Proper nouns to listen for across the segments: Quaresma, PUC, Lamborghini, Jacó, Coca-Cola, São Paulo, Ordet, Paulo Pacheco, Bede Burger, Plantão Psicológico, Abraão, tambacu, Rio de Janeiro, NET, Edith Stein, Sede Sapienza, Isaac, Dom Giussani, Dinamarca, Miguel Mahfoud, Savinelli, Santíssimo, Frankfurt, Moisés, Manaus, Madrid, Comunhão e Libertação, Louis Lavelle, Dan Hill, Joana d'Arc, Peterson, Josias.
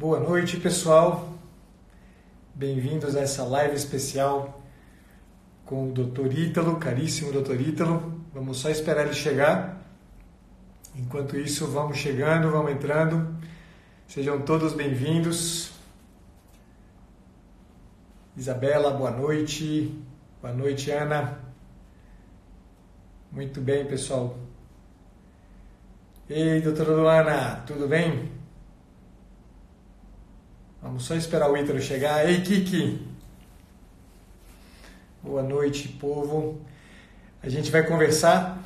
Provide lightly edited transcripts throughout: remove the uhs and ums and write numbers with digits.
Boa noite, pessoal. Bem-vindos a essa live especial com o Dr. Ítalo, caríssimo Dr. Ítalo. Vamos só esperar ele chegar. Enquanto isso, vamos chegando, vamos entrando. Sejam todos bem-vindos. Isabela, boa noite. Boa noite, Ana. Muito bem, pessoal. Ei, doutora Luana, tudo bem? Vamos só esperar o Ítalo chegar. Ei, Kiki. Boa noite, povo. A gente vai conversar,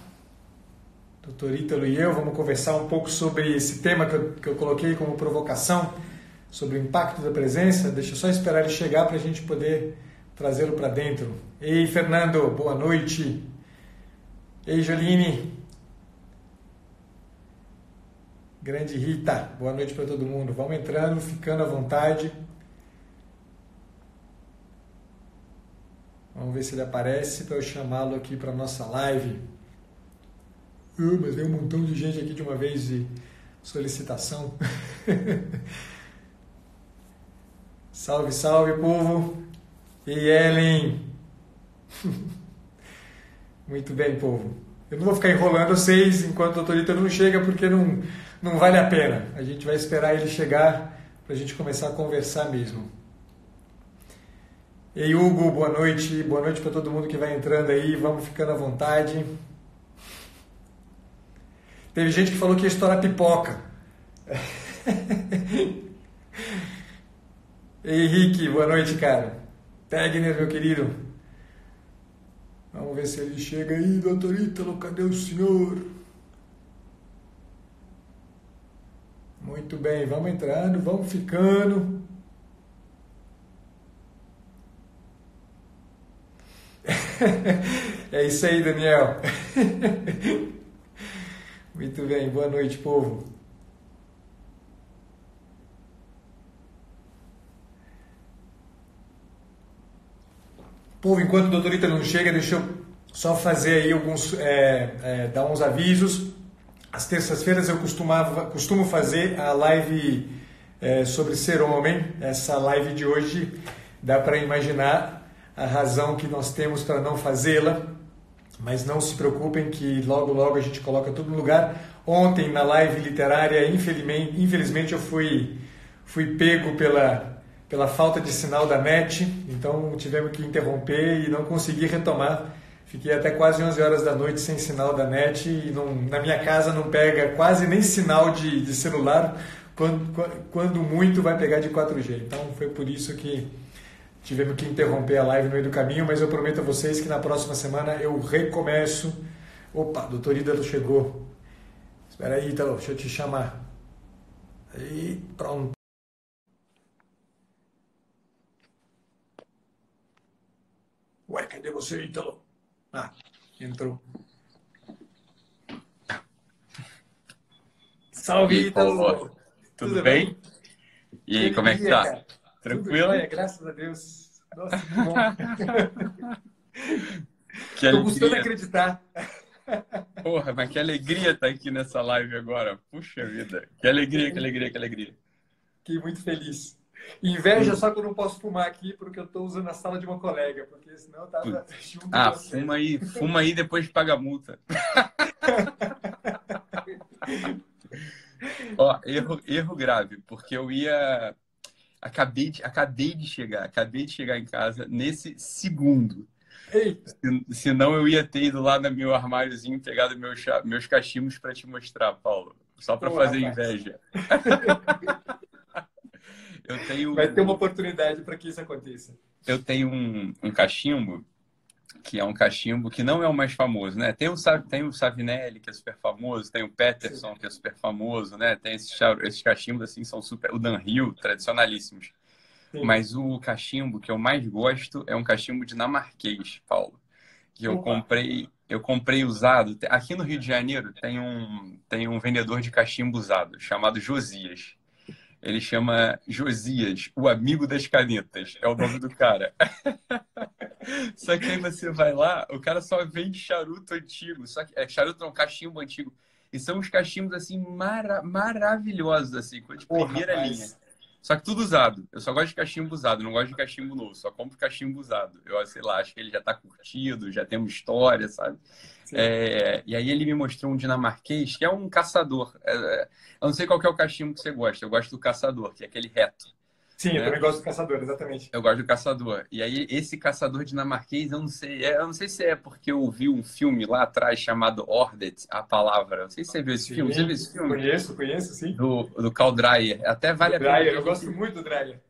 doutor Ítalo e eu, vamos conversar um pouco sobre esse tema que eu coloquei como provocação, sobre o impacto da presença. Deixa eu só esperar ele chegar para a gente poder trazê-lo para dentro. Ei, Fernando, boa noite. Ei, Joline. Grande Rita, boa noite para todo mundo. Vamos entrando, ficando à vontade. Vamos ver se ele aparece para eu chamá-lo aqui para a nossa live. Mas veio um montão de gente aqui de uma vez de solicitação. Salve, salve, povo. E Ellen. Muito bem, povo. Eu não vou ficar enrolando vocês enquanto o doutor Ítalo não chega, porque não vale a pena. A gente vai esperar ele chegar para a gente começar a conversar mesmo. Ei, Hugo, boa noite. Boa noite para todo mundo que vai entrando aí. Vamos ficando à vontade. Teve gente que falou que ia estourar pipoca. Ei, Henrique, boa noite, cara. Tegner, meu querido. Vamos ver se ele chega aí, doutor Ítalo, cadê o senhor? Muito bem, vamos entrando, vamos ficando. É isso aí, Daniel. Muito bem, boa noite, povo. Povo, enquanto o doutor Ítalo não chega, deixa eu só fazer aí alguns, dar uns avisos. Às terças-feiras eu costumo fazer a live sobre ser homem. Essa live de hoje dá para imaginar a razão que nós temos para não fazê-la, mas não se preocupem que logo, logo a gente coloca tudo no lugar. Ontem, na live literária, infelizmente eu fui pego pela falta de sinal da NET, então tivemos que interromper e não consegui retomar. Fiquei até quase 11 horas da noite sem sinal da NET e na minha casa não pega quase nem sinal de celular, quando muito vai pegar de 4G. Então foi por isso que tivemos que interromper a live no meio do caminho, mas eu prometo a vocês que na próxima semana eu recomeço. Opa, doutor Ítalo chegou. Espera aí, Ítalo, deixa eu te chamar. E pronto. Ué, cadê você, Ítalo? Ah, entrou. Salve, Ítalo! Tudo bem? E aí, como é que tá? Cara. Tranquilo? Tudo bem, graças a Deus. Nossa, que bom. Que alegria. Tô gostando de acreditar. Porra, mas que alegria estar aqui nessa live agora. Puxa vida. Que alegria, que alegria, que alegria. Fiquei muito feliz. Inveja só que eu não posso fumar aqui porque eu estou usando a sala de uma colega, porque senão eu estava junto. Ah, fuma aí, depois paga a multa. Ó, erro grave, porque eu ia... Acabei de chegar em casa nesse segundo. Eita. Senão eu ia ter ido lá no meu armáriozinho, pegado meus cachimbos para te mostrar, Paulo. Só para fazer inveja. Eu tenho... Vai ter uma oportunidade para que isso aconteça. Eu tenho um cachimbo, que é um cachimbo que não é o mais famoso, né? Tem o Savinelli, que é super famoso, tem o Peterson, que é super famoso, né? Tem esses cachimbos, assim, são super... O Dan Hill, tradicionalíssimos. Sim. Mas o cachimbo que eu mais gosto é um cachimbo dinamarquês, Paulo. Que eu comprei usado. Aqui no Rio de Janeiro tem um vendedor de cachimbo usado, chamado Josias. Ele chama Josias, o amigo das canetas. É o nome do cara. Só que aí você vai lá, o cara só vende charuto antigo. Só que, charuto não, cachimbo antigo. E são uns cachimbos, assim, maravilhosos, assim, de primeira linha. Só que tudo usado. Eu só gosto de cachimbo usado, não gosto de cachimbo novo. Só compro cachimbo usado. Eu, sei lá, acho que ele já tá curtido, já tem uma história, sabe? É, e aí ele me mostrou um dinamarquês, que é um caçador. Eu não sei qual que é o cachimbo que você gosta. Eu gosto do caçador, que é aquele reto. Sim, né? Eu também gosto do caçador, exatamente. Eu gosto do caçador. E aí esse caçador dinamarquês, eu não sei se é porque eu vi um filme lá atrás chamado Ordet, a palavra. Não sei se você viu esse filme. Você viu esse filme? Conheço, sim. Do Carl Dreyer. Até vale a pena. Dreyer, eu gosto muito do Dreyer.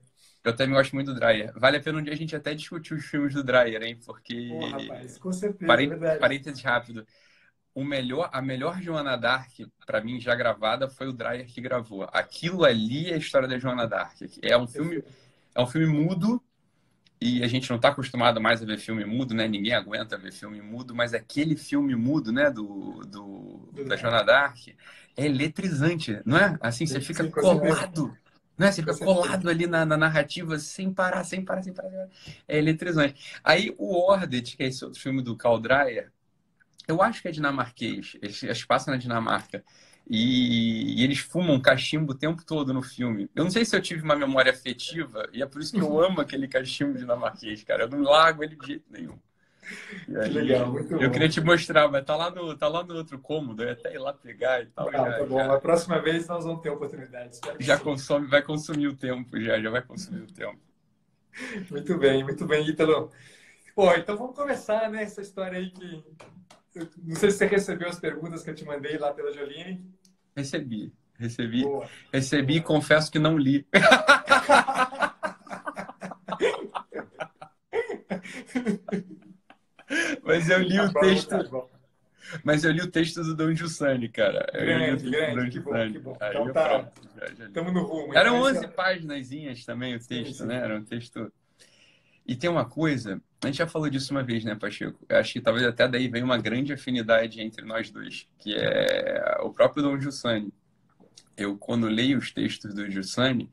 Eu também gosto muito do Dreyer. Vale a pena um dia a gente até discutir os filmes do Dreyer, hein? Porque... Pô, rapaz, com certeza, parênteses rápido. A melhor Joana d'Arc, para mim, já gravada, foi o Dreyer que gravou. Aquilo ali é a história da Joana d'Arc. É um filme mudo, e a gente não está acostumado mais a ver filme mudo, né? Ninguém aguenta ver filme mudo, mas aquele filme mudo, né, da Joana d'Arc, é eletrizante, não é? Assim, você fica colado. Né? Você fica colado ali na narrativa sem parar. É eletrizante. Aí o Ordet, que é esse outro filme do Carl Dreyer, eu acho que é dinamarquês, eles passam na Dinamarca e eles fumam cachimbo o tempo todo no filme. Eu não sei se eu tive uma memória afetiva e é por isso que eu amo aquele cachimbo dinamarquês, cara. Eu não largo ele de jeito nenhum. Aí, legal, muito bom. Eu queria te mostrar, mas tá lá no outro cômodo, eu ia até ir lá pegar e tal. Tá bom, a próxima vez nós vamos ter oportunidade. Vai consumir o tempo, já vai consumir o tempo. Muito bem, Ítalo. Pô, então vamos começar, né, essa história aí que... Eu não sei se você recebeu as perguntas que eu te mandei lá pela Joline. Recebi. Boa. Recebi e confesso que não li. Mas eu li o texto. Tá, mas eu li o texto do Dom Giussani, cara. Grande, que bom. Então tá, estamos no rumo. Eram 11 paginazinhas também o texto, sim. Né? Era um texto... E tem uma coisa... A gente já falou disso uma vez, né, Pacheco? Eu acho que talvez até daí venha uma grande afinidade entre nós dois, que é o próprio Dom Giussani. Eu, quando leio os textos do Giussani,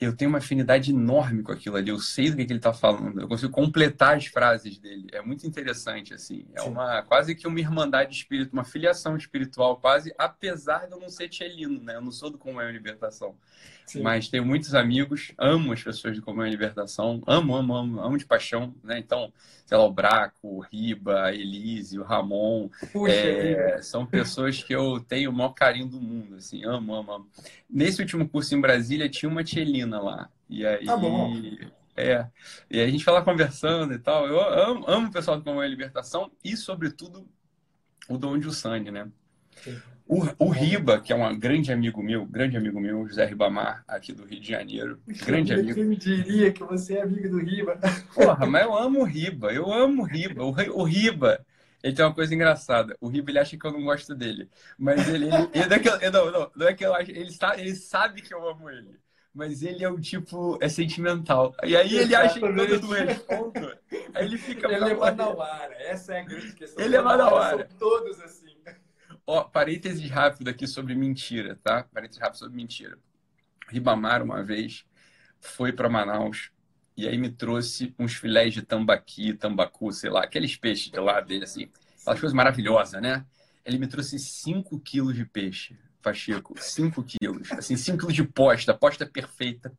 eu tenho uma afinidade enorme com aquilo ali. Eu sei do que ele está falando. Eu consigo completar as frases dele. É muito interessante, assim. É uma, quase que uma irmandade de espírito, uma filiação espiritual quase, apesar de eu não ser tchelino, né? Eu não sou do Comunhão e Libertação. Sim. Mas tenho muitos amigos, amo as pessoas do Comunhão e Libertação, amo de paixão, né? Então, sei lá, o Braco, o Riba, a Elise, o Ramon, são pessoas que eu tenho o maior carinho do mundo, assim, amo. Nesse último curso em Brasília, tinha uma tchelina lá. E aí, tá bom. E a gente vai lá conversando e tal. Eu amo o pessoal do Comunhão e Libertação e, sobretudo, o Dom Giussani, né? O Riba, que é um grande amigo meu, José Ribamar, aqui do Rio de Janeiro. Grande amigo. Quem me diria que você é amigo do Riba? Porra, mas eu amo o Riba. O Riba, ele tem uma coisa engraçada. O Riba, ele acha que eu não gosto dele. Mas ele sabe que eu amo ele. Mas ele é um tipo, é sentimental. E aí ele acha que quando eu não respondo, aí ele fica... Ele é manauara, essa é a grande questão. Ele é manauara. São todos assim. Ó, parênteses rápido aqui sobre mentira, tá? Ribamar, uma vez, foi para Manaus e aí me trouxe uns filés de tambacu, sei lá, aqueles peixes de lá dele, assim. Aquelas coisas maravilhosas, né? Ele me trouxe 5 quilos de peixe. Pacheco, 5 quilos, assim, 5 quilos de posta perfeita.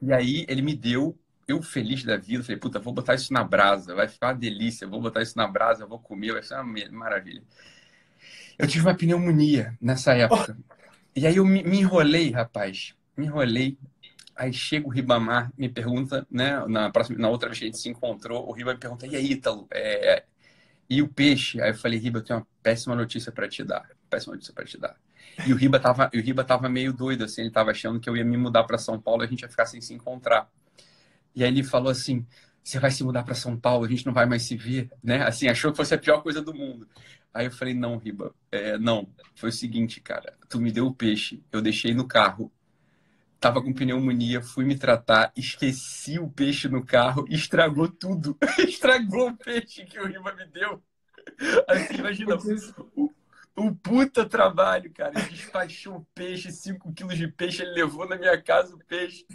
E aí ele me deu, eu feliz da vida, falei, puta, vou botar isso na brasa, vai ficar uma delícia, vou comer, vai ser uma maravilha. Eu tive uma pneumonia nessa época. E aí eu me enrolei, rapaz, Aí chega o Ribamar, me pergunta, né, na outra vez que a gente se encontrou, o Riba me pergunta, e aí, Ítalo, e o peixe? Aí eu falei, Riba, eu tenho uma péssima notícia para te dar. E o Riba tava meio doido, assim, ele tava achando que eu ia me mudar para São Paulo e a gente ia ficar sem se encontrar. E aí ele falou assim, você vai se mudar para São Paulo, a gente não vai mais se ver, né? Assim, achou que fosse a pior coisa do mundo. Aí eu falei, não, Riba, não. Foi o seguinte, cara, tu me deu o peixe, eu deixei no carro, tava com pneumonia, fui me tratar, esqueci o peixe no carro, estragou tudo. Estragou o peixe que o Riba me deu. Assim, imagina... Um puta trabalho, cara. Ele despachou o peixe, 5 quilos de peixe, ele levou na minha casa o peixe.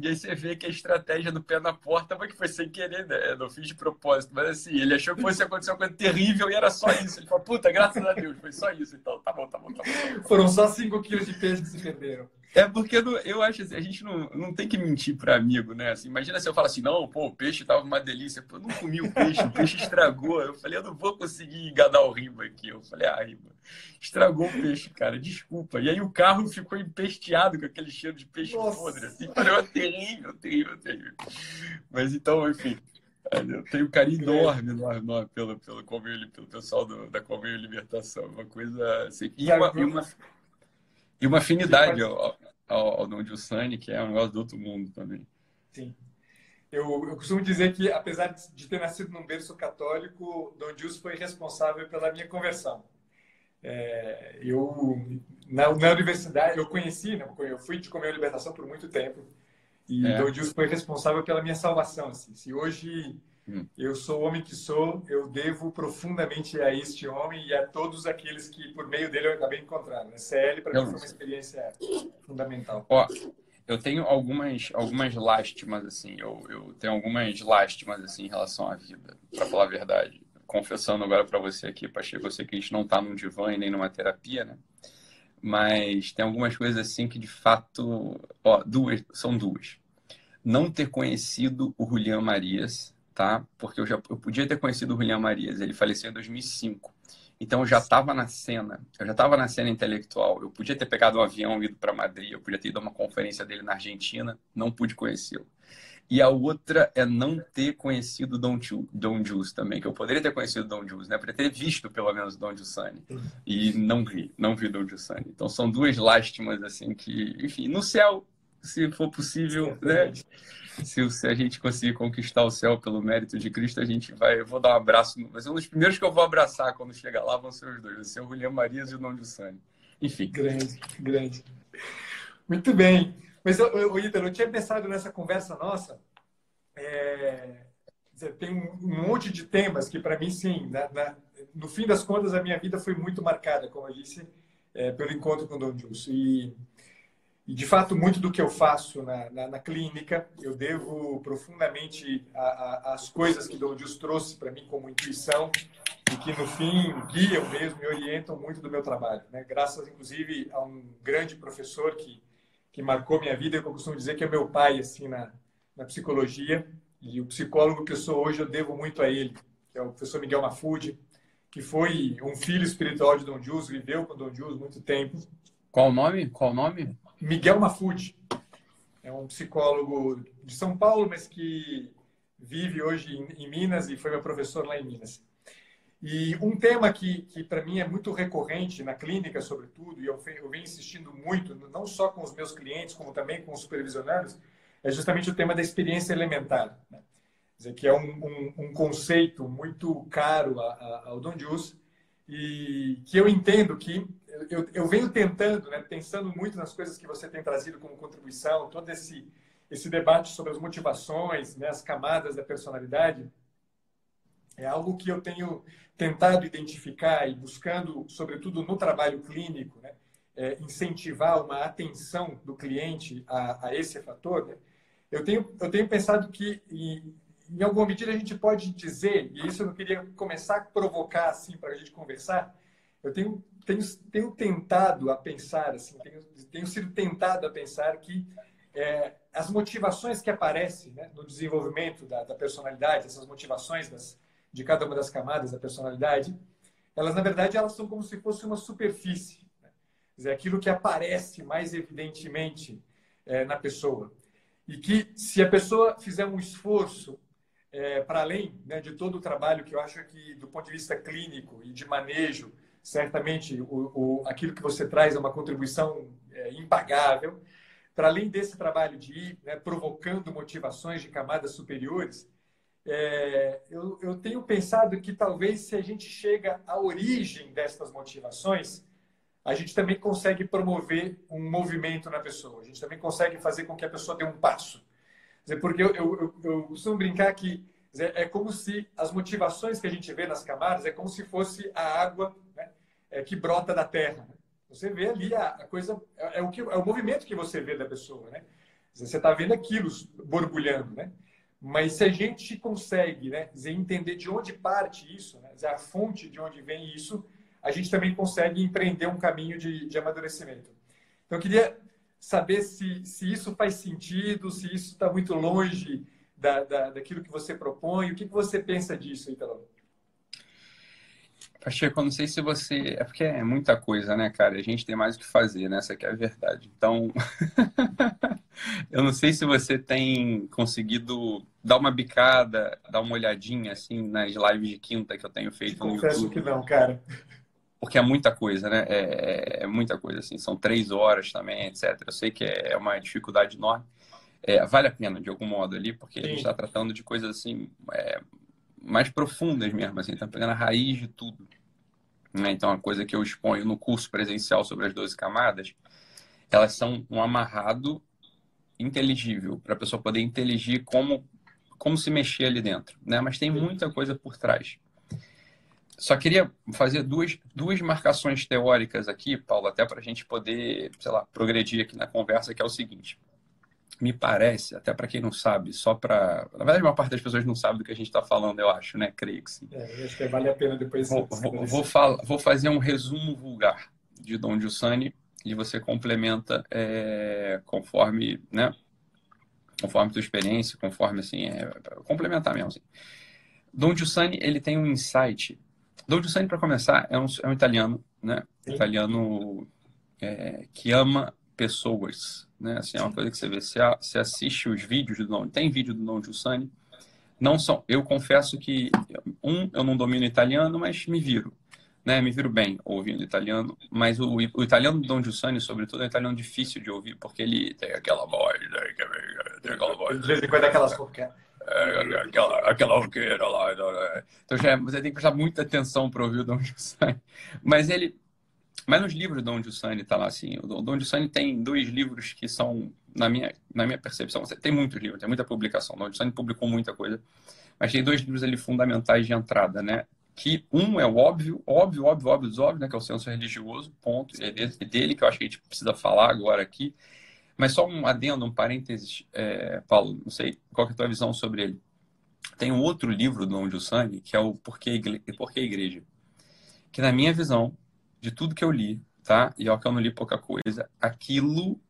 E aí você vê que a estratégia do pé na porta, mas que foi sem querer, né? Eu não fiz de propósito. Mas assim, ele achou que fosse acontecer uma coisa terrível e era só isso. Ele falou, puta, graças a Deus, foi só isso. Então, tá bom. Foram só 5 quilos de peixe que se perderam. É porque eu acho assim, a gente não tem que mentir para amigo, né? Assim, imagina se eu falar assim, não, pô, o peixe tava uma delícia. Pô, eu não comi o peixe estragou. Eu falei, eu não vou conseguir enganar o Riba aqui. Eu falei, ah, Riba, estragou o peixe, cara, desculpa. E aí o carro ficou empesteado com aquele cheiro de peixe podre. Assim, foi terrível, terrível, terrível. Mas então, enfim, eu tenho um carinho enorme, enorme pelo pessoal da Comunhão e Libertação. Uma coisa assim, e uma afinidade ao Dom Giussani, que é um negócio do outro mundo também. Sim. Eu costumo dizer que, apesar de ter nascido num berço católico, Dom Giussani foi responsável pela minha conversão. Na universidade, eu conheci, né, eu fui de Comunhão e Libertação por muito tempo, e Dom Giussani foi responsável pela minha salvação. Assim. Se hoje eu sou o homem que sou, eu devo profundamente a este homem e a todos aqueles que, por meio dele, eu acabei encontrando. A CL, para mim, foi uma experiência fundamental. Ó, eu tenho algumas lástimas, assim. Eu tenho algumas lástimas, assim, em relação à vida, para falar a verdade. Confessando agora para você aqui, Pacheco, eu sei que a gente não está num divã e nem numa terapia, né? Mas tem algumas coisas, assim, que, de fato... Ó, são duas. Não ter conhecido o Julián Marías... Tá? Porque eu podia ter conhecido o Julián Marías, ele faleceu em 2005. Então eu já estava na cena, intelectual. Eu podia ter pegado um avião e ido para Madrid, eu podia ter ido a uma conferência dele na Argentina, não pude conhecê-lo. E a outra é não ter conhecido Dom Giussani também, que eu poderia ter conhecido Dom Giussani, né? Poderia ter visto pelo menos Dom Giussani. E não vi Dom Giussani. Então são duas lástimas, assim, que, enfim, no céu, se for possível, né? Se a gente conseguir conquistar o céu pelo mérito de Cristo, a gente vai... Eu vou dar um abraço... Vai ser um dos primeiros que eu vou abraçar quando chegar lá, vão ser os dois. Vai ser o Julián Marías e o Dom Giussani. Enfim. Grande, grande. Muito bem. Mas, Ítalo, eu tinha pensado nessa conversa nossa. Tem um monte de temas que, para mim, sim. No fim das contas, a minha vida foi muito marcada, como eu disse, pelo encontro com o Dom Giussani. E, de fato, muito do que eu faço na clínica, eu devo profundamente às coisas que Dom Giussani trouxe para mim como intuição e que, no fim, guiam mesmo e orientam muito do meu trabalho. Né? Graças, inclusive, a um grande professor que marcou minha vida, que eu costumo dizer que é meu pai assim, na psicologia. E o psicólogo que eu sou hoje, eu devo muito a ele, que é o professor Miguel Mahfoud, que foi um filho espiritual de Dom Giussani, viveu com Dom Giussani muito tempo. Qual o nome? Miguel Mahfoud é um psicólogo de São Paulo, mas que vive hoje em Minas e foi meu professor lá em Minas. E um tema que para mim é muito recorrente na clínica, sobretudo, e eu venho insistindo muito, não só com os meus clientes, como também com os supervisionários, é justamente o tema da experiência elementar, né? Quer dizer, que é um conceito muito caro ao Dom Giussani e que eu entendo que eu venho tentando, né, pensando muito nas coisas que você tem trazido como contribuição, todo esse debate sobre as motivações, né, as camadas da personalidade, é algo que eu tenho tentado identificar e buscando, sobretudo no trabalho clínico, né, incentivar uma atenção do cliente a esse fator. Né? Eu tenho pensado que, em alguma medida, a gente pode dizer, e isso eu queria começar a provocar assim, para a gente conversar, eu tenho tentado a pensar, assim, tenho sido tentado a pensar que as motivações que aparecem, né, no desenvolvimento da personalidade, essas motivações de cada uma das camadas da personalidade, elas, na verdade, elas são como se fosse uma superfície, né? Quer dizer, aquilo que aparece mais evidentemente na pessoa. E que, se a pessoa fizer um esforço, para além, né, de todo o trabalho que eu acho que, do ponto de vista clínico e de manejo, certamente aquilo que você traz é uma contribuição impagável. Para além desse trabalho de ir, né, provocando motivações de camadas superiores, eu tenho pensado que talvez se a gente chega à origem destas motivações, a gente também consegue promover um movimento na pessoa, a gente também consegue fazer com que a pessoa dê um passo. Quer dizer, porque eu costumo brincar que é como se as motivações que a gente vê nas camadas é como se fosse a água, né, que brota da terra. Você vê ali a coisa, é o movimento que você vê da pessoa, né? Você está vendo aquilo borbulhando, né? Mas se a gente consegue, né, entender de onde parte isso, né, a fonte de onde vem isso, a gente também consegue empreender um caminho de amadurecimento. Então, eu queria saber se isso faz sentido, se isso está muito longe daquilo que você propõe. O que você pensa disso, Ítalo? Pacheco, eu não sei se você... É porque é muita coisa, né, cara? A gente tem mais o que fazer, né? Essa aqui é a verdade. Então, eu não sei se você tem conseguido dar uma bicada, dar uma olhadinha, assim, nas lives de quinta que eu tenho feito no YouTube. Confesso que não, cara. Porque é muita coisa, né? É muita coisa, assim. São 3 horas também, etc. Eu sei que é uma dificuldade enorme. Vale a pena, de algum modo, ali, porque a gente está tratando de coisas, assim... mais profundas mesmo, assim, tá pegando a raiz de tudo, né? Então, a coisa que eu exponho no curso presencial sobre as 12 camadas, elas são um amarrado inteligível, para a pessoa poder inteligir como se mexer ali dentro, né? Mas tem muita coisa por trás. Só queria fazer duas marcações teóricas aqui, Paulo, até para a gente poder, sei lá, progredir aqui na conversa, que é o seguinte... Me parece, até para quem não sabe, só para... Na verdade, a maior parte das pessoas não sabe do que a gente está falando, eu acho, né? Creio que sim. Acho que vale a pena depois... Vou fazer um resumo vulgar de Dom Giussani e você complementa conforme, né? Conforme tua experiência, conforme, assim, complementar mesmo. Assim. Dom Giussani, ele tem um insight... Dom Giussani, para começar, é um italiano, né? Sim. Italiano que ama pessoas... Né? Assim, é uma coisa que você vê, você assiste os vídeos do Dom, tem vídeo do Dom Giussani, não são, eu confesso que eu não domino italiano, mas me viro, né? Me viro bem ouvindo italiano, mas o italiano do Dom Giussani, sobretudo, é um italiano difícil de ouvir, porque ele tem aquela voz, né? Tem aquela voz. De vez em quando aquelas porquê. Aquela orqueira lá. Então você tem que prestar muita atenção para ouvir o Dom Giussani. Mas nos livros do Dom Giussani está lá, assim, o Dom Giussani tem 2 livros que são, na minha percepção, tem muitos livros, tem muita publicação, o Dom Giussani publicou muita coisa, mas tem 2 livros ali fundamentais de entrada, né? Que um é o óbvio, né? Que é o senso religioso, ponto, é dele que eu acho que a gente precisa falar agora aqui, mas só um adendo, um parênteses, Paulo, não sei qual que é a tua visão sobre ele. Tem um outro livro do Dom Giussani, que é o Porquê a Igreja, que na minha visão, de tudo que eu li, tá? E ó, que eu não li pouca coisa. Aquilo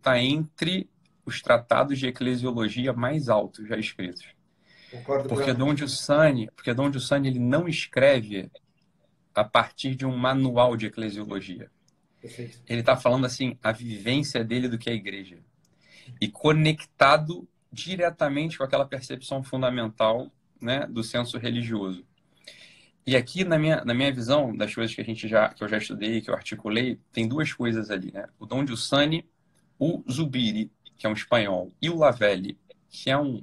tá entre os tratados de eclesiologia mais altos já escritos. Concordo. Porque Dom Giussani, ele não escreve a partir de um manual de eclesiologia. Perfeito. Ele tá falando, assim, a vivência dele do que é a igreja. E conectado diretamente com aquela percepção fundamental, né, do senso religioso. E aqui, na minha visão, das coisas que eu já estudei, que eu articulei, tem 2 coisas ali, né? O Dom Giussani, o Zubiri, que é um espanhol, e o Lavelle, que é um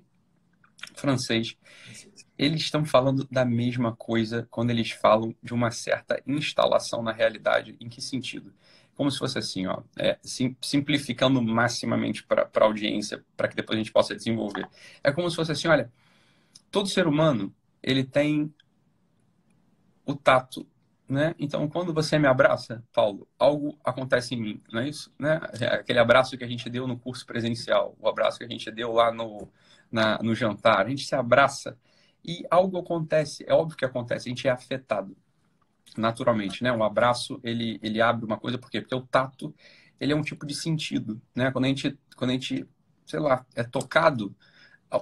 francês, eles estão falando da mesma coisa quando eles falam de uma certa instalação na realidade. Em que sentido? Como se fosse assim, ó, simplificando maximamente para a audiência, para que depois a gente possa desenvolver. É como se fosse assim, olha, todo ser humano, ele tem... o tato, né? Então, quando você me abraça, Paulo, algo acontece em mim, não é isso? Né? Aquele abraço que a gente deu no curso presencial, o abraço que a gente deu lá no jantar, a gente se abraça e algo acontece, é óbvio que acontece, a gente é afetado naturalmente, né? O abraço, ele abre uma coisa, por quê? Porque o tato, ele é um tipo de sentido, né? Quando a gente, sei lá, é tocado,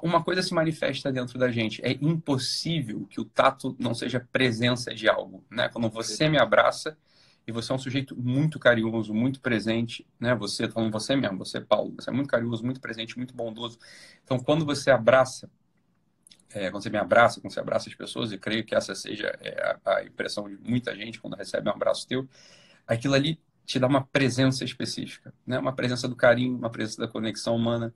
uma coisa se manifesta dentro da gente. É impossível que o tato não seja presença de algo, né? Quando você me abraça, e você é um sujeito muito carinhoso, muito presente, né? Você, falando você mesmo, você, Paulo, você é muito carinhoso, muito presente, muito bondoso. Então, quando você abraça, quando você me abraça, quando você abraça as pessoas, e creio que essa seja a impressão de muita gente quando recebe um abraço teu, aquilo ali te dá uma presença específica, né? Uma presença do carinho, uma presença da conexão humana.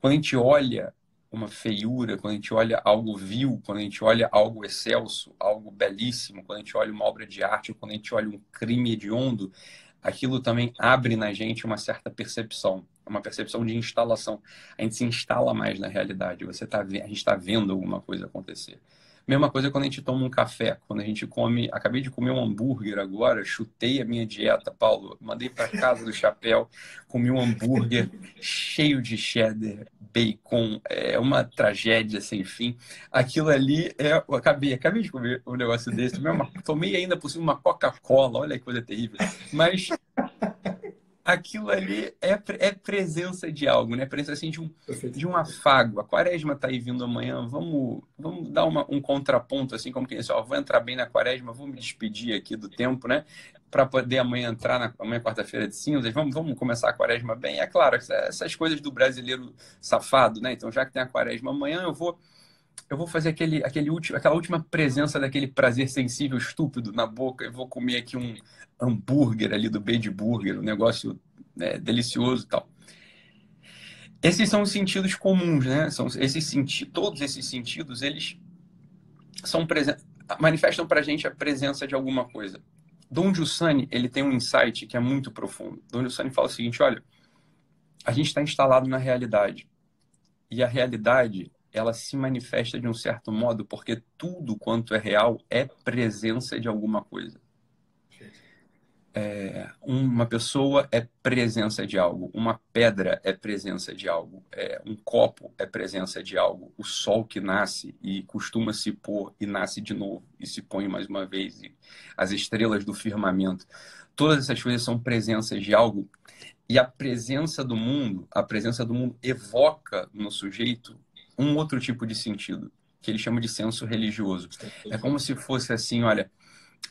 Quando a gente olha uma feiura, quando a gente olha algo vil, quando a gente olha algo excelso, algo belíssimo, quando a gente olha uma obra de arte, quando a gente olha um crime hediondo, aquilo também abre na gente uma certa percepção, uma percepção de instalação. A gente se instala mais na realidade, a gente está vendo alguma coisa acontecer. Mesma coisa quando a gente toma um café, quando a gente come... Acabei de comer um hambúrguer agora, chutei a minha dieta, Paulo, mandei para casa do chapéu, comi um hambúrguer cheio de cheddar, bacon, uma tragédia sem fim. Aquilo ali, eu acabei de comer um negócio desse, tomei ainda por cima uma Coca-Cola, olha que coisa terrível. Mas Aquilo ali é presença de algo, né? Presença assim, de um afago. A Quaresma tá aí vindo amanhã, vamos dar um contraponto, assim, como que é isso? Ó, vou entrar bem na Quaresma, vou me despedir aqui do tempo, né? Para poder amanhã entrar na amanhã quarta-feira de cinzas, vamos começar a Quaresma bem. É claro, essas coisas do brasileiro safado, né? Então, já que tem a Quaresma amanhã, eu vou fazer aquela última presença daquele prazer sensível estúpido na boca e vou comer aqui um hambúrguer ali do Bede Burger, um negócio, né, delicioso e tal. Esses são os sentidos comuns, né? Todos esses sentidos, eles manifestam pra gente a presença de alguma coisa. Dom Giussani, ele tem um insight que é muito profundo. Dom Giussani fala o seguinte: olha, a gente está instalado na realidade. E a realidade, ela se manifesta de um certo modo porque tudo quanto é real é presença de alguma coisa. Uma pessoa é presença de algo, uma pedra é presença de algo, um copo é presença de algo, o sol que nasce e costuma se pôr e nasce de novo e se põe mais uma vez, e as estrelas do firmamento. Todas essas coisas são presenças de algo, e a presença do mundo evoca no sujeito um outro tipo de sentido, que ele chama de senso religioso. É como se fosse assim, olha,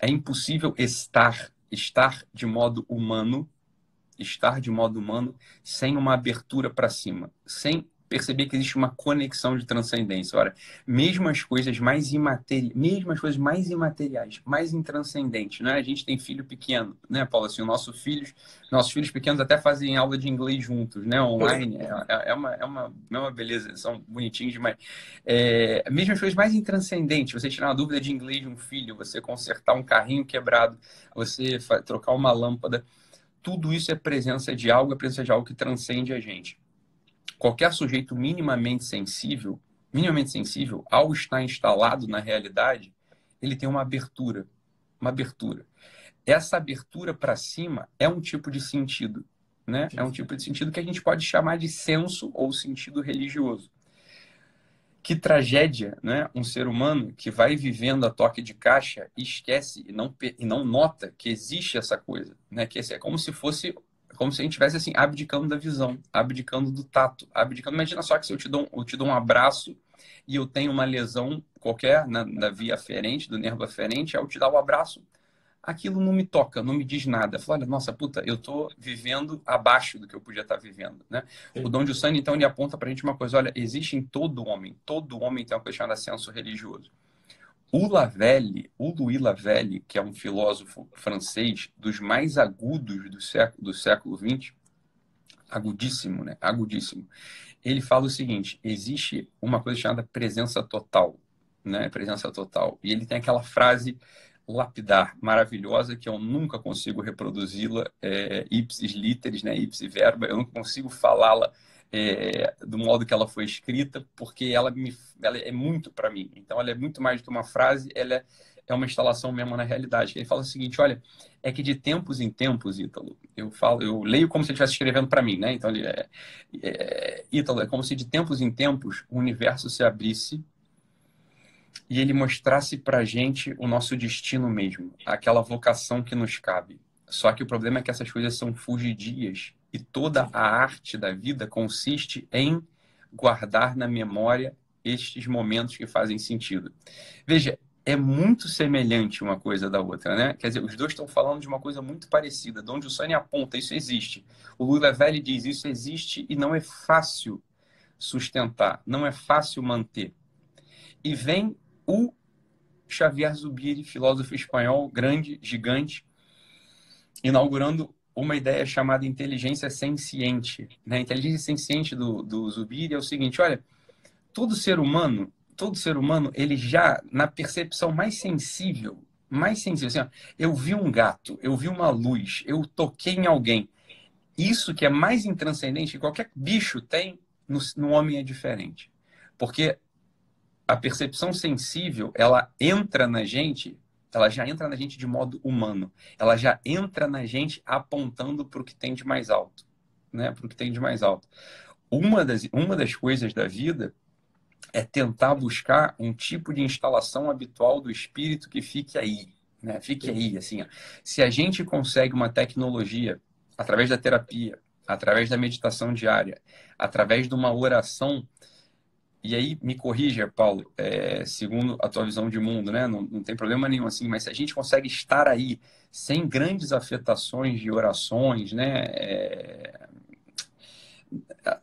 é impossível estar de modo humano sem uma abertura para cima, sem perceber que existe uma conexão de transcendência. Olha, mesmo as coisas mais imateriais, mais intranscendentes, né? A gente tem filho pequeno, né, Paulo? Assim, nossos filhos pequenos até fazem aula de inglês juntos, né? Online. É uma beleza, são bonitinhos demais. Mesmo as coisas mais intranscendentes, você tirar uma dúvida de inglês de um filho, você consertar um carrinho quebrado, você trocar uma lâmpada, tudo isso é presença de algo que transcende a gente. Qualquer sujeito minimamente sensível, ao estar instalado na realidade, ele tem uma abertura. Essa abertura para cima é um tipo de sentido, né? É um tipo de sentido que a gente pode chamar de senso ou sentido religioso. Que tragédia, né? Um ser humano que vai vivendo a toque de caixa e esquece e não nota que existe essa coisa, né? Que é como se a gente estivesse assim, abdicando da visão, abdicando do tato, abdicando. Imagina só que se eu te dou um abraço e eu tenho uma lesão qualquer na via aferente, do nervo aferente, ao te dar o abraço, aquilo não me toca, não me diz nada. Eu falo, olha, nossa puta, eu tô vivendo abaixo do que eu podia estar vivendo, né? O Dom Giussani, então, ele aponta pra gente uma coisa, olha, existe em todo homem tem uma coisa chamada senso religioso. O Louis Lavelle, que é um filósofo francês dos mais agudos do século XX, agudíssimo, né? Agudíssimo. Ele fala o seguinte: existe uma coisa chamada presença total, né? Presença total. E ele tem aquela frase lapidar, maravilhosa, que eu nunca consigo reproduzi-la, ipsis literis, né? Ipsis verba, eu não consigo falá-la do modo que ela foi escrita, porque ela é muito para mim. Então, ela é muito mais do que uma frase, ela é uma instalação mesmo na realidade. Ele fala o seguinte, olha, é que de tempos em tempos, Ítalo, eu leio como se ele estivesse escrevendo para mim, né? Então, Ítalo, é como se de tempos em tempos o universo se abrisse e ele mostrasse para a gente o nosso destino mesmo, aquela vocação que nos cabe. Só que o problema é que essas coisas são fugidias. E toda a arte da vida consiste em guardar na memória estes momentos que fazem sentido. Veja, é muito semelhante uma coisa da outra, né? Quer dizer, os dois estão falando de uma coisa muito parecida. Dom Giussani aponta, isso existe. O Louis Lavelle diz, isso existe e não é fácil sustentar, não é fácil manter. E vem o Xavier Zubiri, filósofo espanhol, grande, gigante, inaugurando uma ideia chamada inteligência senciente. Né? A inteligência senciente do Zubiri é o seguinte, olha, todo ser humano, ele já, na percepção mais sensível, assim, ó, eu vi um gato, eu vi uma luz, eu toquei em alguém. Isso que é mais intranscendente que qualquer bicho tem, no homem é diferente. Porque a percepção sensível, ela já entra na gente de modo humano. Ela já entra na gente apontando para o que tem de mais alto, né? Para o que tem de mais alto. Uma das coisas da vida é tentar buscar um tipo de instalação habitual do espírito que fique aí, né? Fique aí, assim, ó. Se a gente consegue uma tecnologia através da terapia, através da meditação diária, através de uma oração. E aí, me corrija, Paulo, segundo a tua visão de mundo, né? Não tem problema nenhum assim, mas se a gente consegue estar aí sem grandes afetações de orações, né?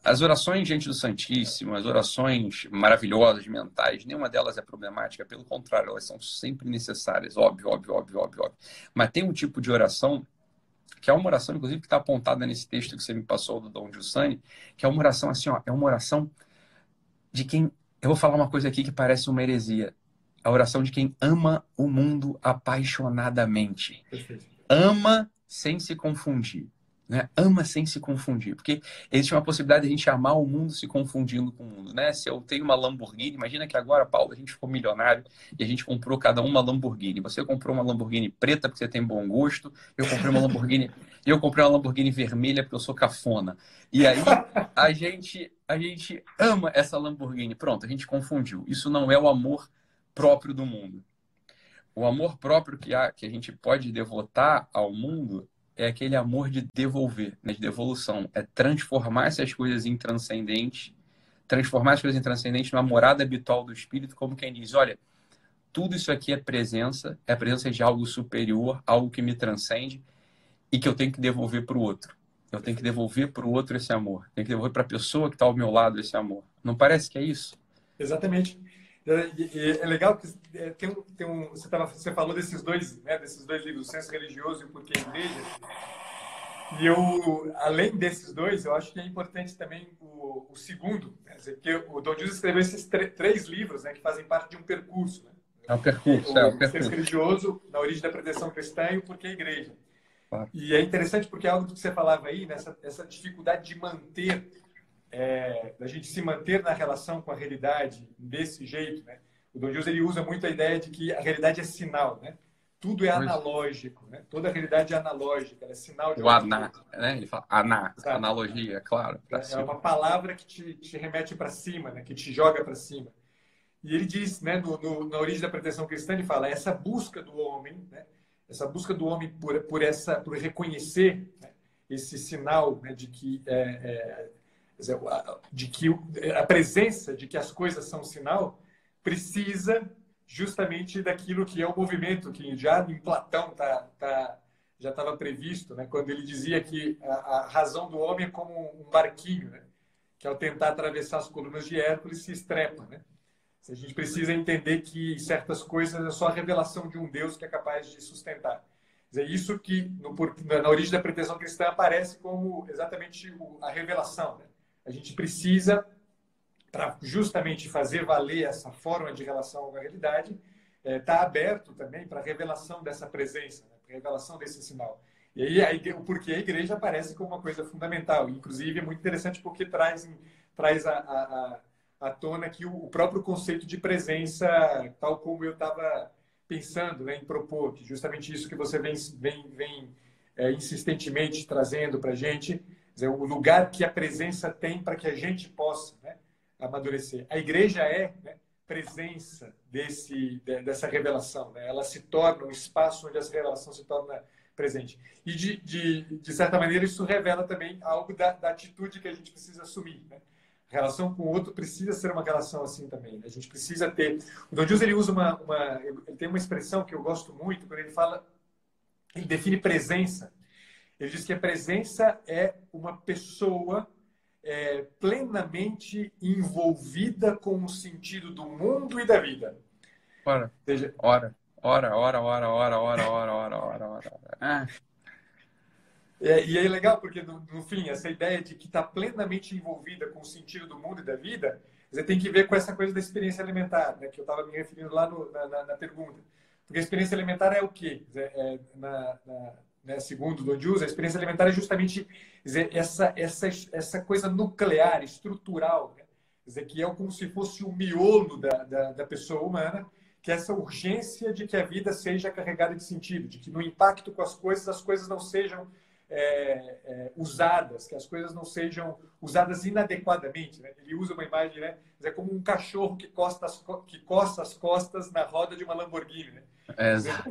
As orações diante do Santíssimo, as orações maravilhosas, mentais, nenhuma delas é problemática, pelo contrário, elas são sempre necessárias, óbvio, óbvio, óbvio, óbvio, óbvio. Mas tem um tipo de oração, que é uma oração, inclusive, que está apontada nesse texto que você me passou, do Dom Giussani, que é uma oração assim, ó, é uma oração de quem... Eu vou falar uma coisa aqui que parece uma heresia. A oração de quem ama o mundo apaixonadamente. Perfeito. Ama sem se confundir. Né? Ama sem se confundir, porque existe uma possibilidade de a gente amar o mundo se confundindo com o mundo, né? Se eu tenho uma Lamborghini, imagina que agora, Paulo, a gente ficou milionário e a gente comprou cada um uma Lamborghini. Você comprou uma Lamborghini preta porque você tem bom gosto, eu comprei uma Lamborghini vermelha porque eu sou cafona. E aí a gente ama essa Lamborghini. Pronto, a gente confundiu. Isso não é o amor próprio do mundo. O amor próprio que a gente pode devotar ao mundo é aquele amor de devolver, né? De devolução. É transformar essas coisas em transcendente, transformar as coisas em transcendente numa morada habitual do espírito, como quem diz, olha, tudo isso aqui é presença de algo superior, algo que me transcende e que eu tenho que devolver para o outro. Eu tenho que devolver para o outro esse amor. Tenho que devolver para a pessoa que está ao meu lado esse amor. Não parece que é isso? Exatamente. É legal que você falou desses dois, né, livros, O Senso Religioso e O Porquê Igreja. E eu, além desses dois, eu acho que é importante também o segundo, né, porque o Dom Giussani escreveu esses três livros, né, que fazem parte de um percurso. Né? É um percurso, é um percurso. O Senso Religioso, Na Origem da Predação Cristã e O Porquê Igreja. Claro. E é interessante porque é algo que você falava aí, né, essa dificuldade de manter... da gente se manter na relação com a realidade desse jeito, né? O Dom Giussani, ele usa muito a ideia de que a realidade é sinal, né? Tudo é analógico, né? Toda a realidade é analógica, ela é sinal de... O aná, né? Ele fala aná, analogia, claro. É uma palavra que te remete para cima, né? Que te joga para cima. E ele diz, né? Na Origem da Predação Cristã, ele fala essa busca do homem, né? Essa busca do homem por reconhecer, né? Esse sinal, né? De que a presença de que as coisas são sinal precisa justamente daquilo que é o movimento que já em Platão já estava previsto, né? Quando ele dizia que a razão do homem é como um barquinho, né? Que ao tentar atravessar as colunas de Hércules se estrepa, né? A gente precisa entender que certas coisas é só a revelação de um Deus que é capaz de sustentar. É isso que na Origem da Pretensão Cristã aparece como exatamente a revelação, né? A gente precisa, para justamente fazer valer essa forma de relação com a realidade, tá aberto também para a revelação dessa presença, né? Para a revelação desse sinal. E aí, porque a igreja aparece como uma coisa fundamental. Inclusive, é muito interessante porque traz à tona aqui o próprio conceito de presença, tal como eu estava pensando, né, em propor, que justamente isso que você vem insistentemente trazendo para a gente, quer dizer, o lugar que a presença tem para que a gente possa, né, amadurecer. A igreja é, né, presença dessa revelação. Né? Ela se torna um espaço onde essa revelação se torna presente. E, de certa maneira, isso revela também algo da atitude que a gente precisa assumir. Né? A relação com o outro precisa ser uma relação assim também. Né? A gente precisa ter... O Dom Giussani, ele usa ele tem uma expressão que eu gosto muito, quando ele fala... Ele define presença. Ele diz que a presença é uma pessoa plenamente envolvida com o sentido do mundo e da vida. Ora, seja... ora. Ah. E é legal porque, no fim, essa ideia de que está plenamente envolvida com o sentido do mundo e da vida, você tem que ver com essa coisa da experiência alimentar, né, que eu estava me referindo lá na pergunta. Porque a experiência alimentar é o quê? Né, segundo Dom Giussani, a experiência alimentar é justamente dizer, essa coisa nuclear, estrutural, né? Dizer, que é como se fosse o miolo da pessoa humana, que é essa urgência de que a vida seja carregada de sentido, de que no impacto com as coisas não sejam usadas, que as coisas não sejam usadas inadequadamente. Né? Ele usa uma imagem, né? É como um cachorro que coça as costas na roda de uma Lamborghini. Né? É, exato.